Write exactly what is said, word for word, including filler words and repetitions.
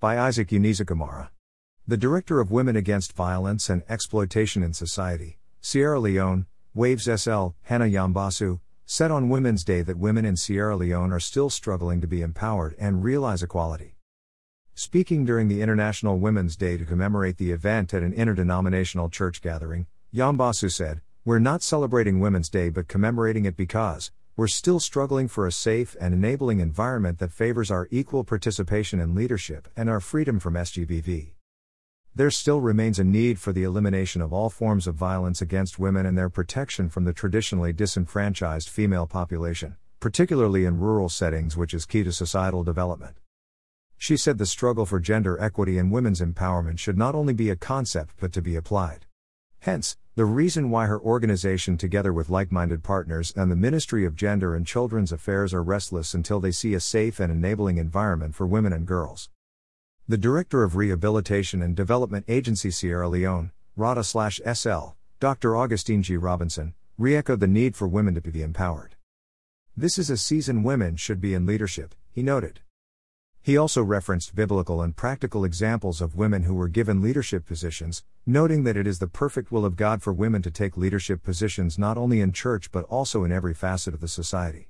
by Isaac Unizakamara. The Director of Women Against Violence and Exploitation in Society, Sierra Leone, WAVES S L, Hannah Yambasu, said on Women's Day that women in Sierra Leone are still struggling to be empowered and realize equality. Speaking during the International Women's Day to commemorate the event at an interdenominational church gathering, Yambasu said, "We're not celebrating Women's Day but commemorating it because we're still struggling for a safe and enabling environment that favors our equal participation in leadership and our freedom from S G B V. There still remains a need for the elimination of all forms of violence against women and their protection from the traditionally disenfranchised female population, particularly in rural settings, which is key to societal development." She said the struggle for gender equity and women's empowerment should not only be a concept but to be applied. Hence, the reason why her organization, together with like-minded partners and the Ministry of Gender and Children's Affairs, are restless until they see a safe and enabling environment for women and girls. The Director of Rehabilitation and Development Agency Sierra Leone, RADA/S L, Doctor Augustine G. Robinson, re-echoed the need for women to be empowered. "This is a season women should be in leadership," he noted. He also referenced biblical and practical examples of women who were given leadership positions, noting that it is the perfect will of God for women to take leadership positions not only in church but also in every facet of the society.